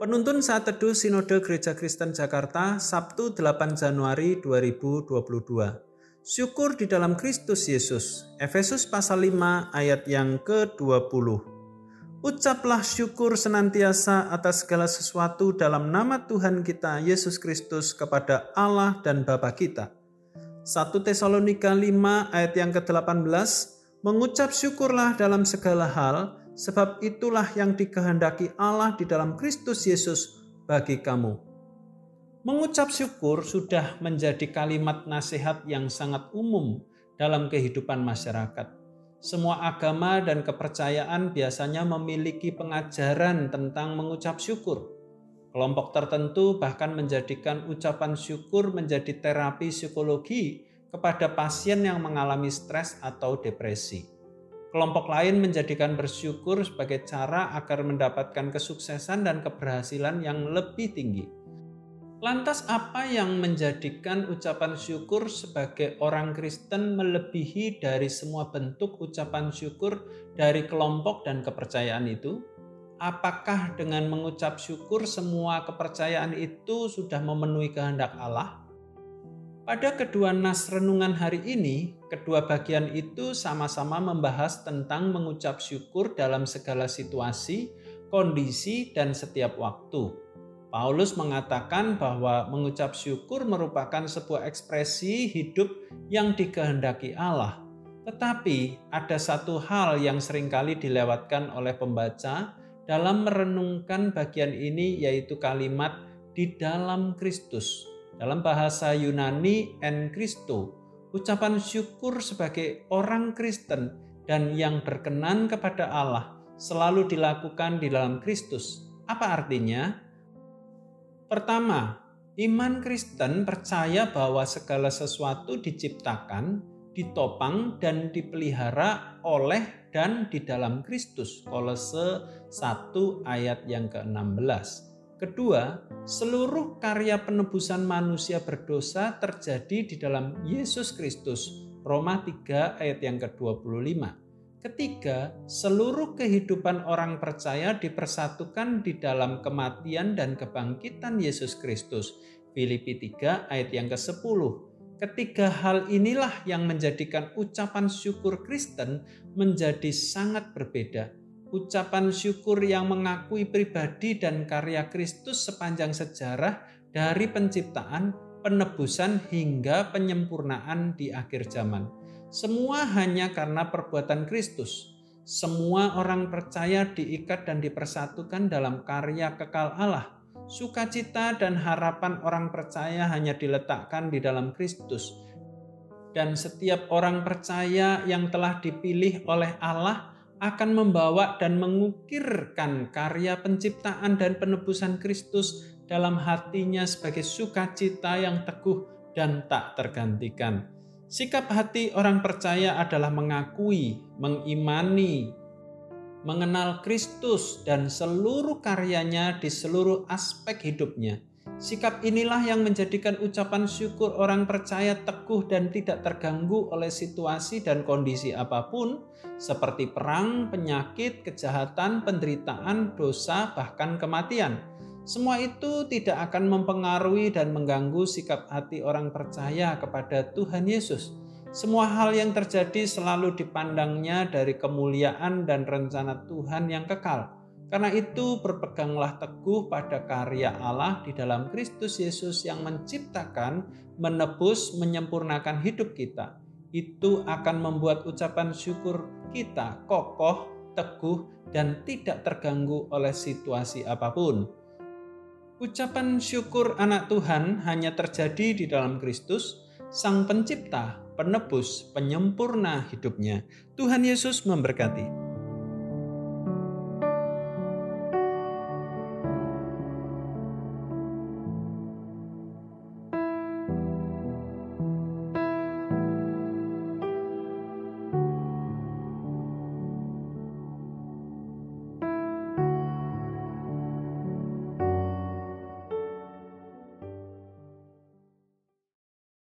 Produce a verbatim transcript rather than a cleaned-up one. Penuntun Saat Teduh Sinode Gereja Kristen Jakarta, Sabtu delapan Januari dua ribu dua puluh dua. Syukur di dalam Kristus Yesus, Efesus pasal lima ayat yang ke dua puluh. Ucaplah syukur senantiasa atas segala sesuatu dalam nama Tuhan kita, Yesus Kristus, kepada Allah dan Bapa kita. satu Tesalonika lima ayat yang ke delapan belas, mengucap syukurlah dalam segala hal, sebab itulah yang dikehendaki Allah di dalam Kristus Yesus bagi kamu. Mengucap syukur sudah menjadi kalimat nasihat yang sangat umum dalam kehidupan masyarakat. Semua agama dan kepercayaan biasanya memiliki pengajaran tentang mengucap syukur. Kelompok tertentu bahkan menjadikan ucapan syukur menjadi terapi psikologi kepada pasien yang mengalami stres atau depresi. Kelompok lain menjadikan bersyukur sebagai cara agar mendapatkan kesuksesan dan keberhasilan yang lebih tinggi. Lantas apa yang menjadikan ucapan syukur sebagai orang Kristen melebihi dari semua bentuk ucapan syukur dari kelompok dan kepercayaan itu? Apakah dengan mengucap syukur semua kepercayaan itu sudah memenuhi kehendak Allah? Pada kedua nas renungan hari ini, kedua bagian itu sama-sama membahas tentang mengucap syukur dalam segala situasi, kondisi, dan setiap waktu. Paulus mengatakan bahwa mengucap syukur merupakan sebuah ekspresi hidup yang dikehendaki Allah. Tetapi ada satu hal yang seringkali dilewatkan oleh pembaca dalam merenungkan bagian ini, yaitu kalimat di dalam Kristus. Dalam bahasa Yunani, en Christo, ucapan syukur sebagai orang Kristen dan yang berkenan kepada Allah selalu dilakukan di dalam Kristus. Apa artinya? Pertama, iman Kristen percaya bahwa segala sesuatu diciptakan, ditopang, dan dipelihara oleh dan di dalam Kristus. Kolose satu ayat yang ke enam belas. Kedua, seluruh karya penebusan manusia berdosa terjadi di dalam Yesus Kristus. Roma tiga ayat yang ke dua puluh lima. Ketiga, seluruh kehidupan orang percaya dipersatukan di dalam kematian dan kebangkitan Yesus Kristus. Filipi tiga ayat yang ke sepuluh. Ketiga hal inilah yang menjadikan ucapan syukur Kristen menjadi sangat berbeda. Ucapan syukur yang mengakui pribadi dan karya Kristus sepanjang sejarah dari penciptaan, penebusan, hingga penyempurnaan di akhir zaman. Semua hanya karena perbuatan Kristus. Semua orang percaya diikat dan dipersatukan dalam karya kekal Allah. Sukacita dan harapan orang percaya hanya diletakkan di dalam Kristus. Dan setiap orang percaya yang telah dipilih oleh Allah akan membawa dan mengukirkan karya penciptaan dan penebusan Kristus dalam hatinya sebagai sukacita yang teguh dan tak tergantikan. Sikap hati orang percaya adalah mengakui, mengimani, mengenal Kristus dan seluruh karyanya di seluruh aspek hidupnya. Sikap inilah yang menjadikan ucapan syukur orang percaya teguh dan tidak terganggu oleh situasi dan kondisi apapun, seperti perang, penyakit, kejahatan, penderitaan, dosa, bahkan kematian. Semua itu tidak akan mempengaruhi dan mengganggu sikap hati orang percaya kepada Tuhan Yesus. Semua hal yang terjadi selalu dipandangnya dari kemuliaan dan rencana Tuhan yang kekal. Karena itu berpeganglah teguh pada karya Allah di dalam Kristus Yesus yang menciptakan, menebus, menyempurnakan hidup kita. Itu akan membuat ucapan syukur kita kokoh, teguh, dan tidak terganggu oleh situasi apapun. Ucapan syukur anak Tuhan hanya terjadi di dalam Kristus, Sang Pencipta, Penebus, Penyempurna hidupnya. Tuhan Yesus memberkati.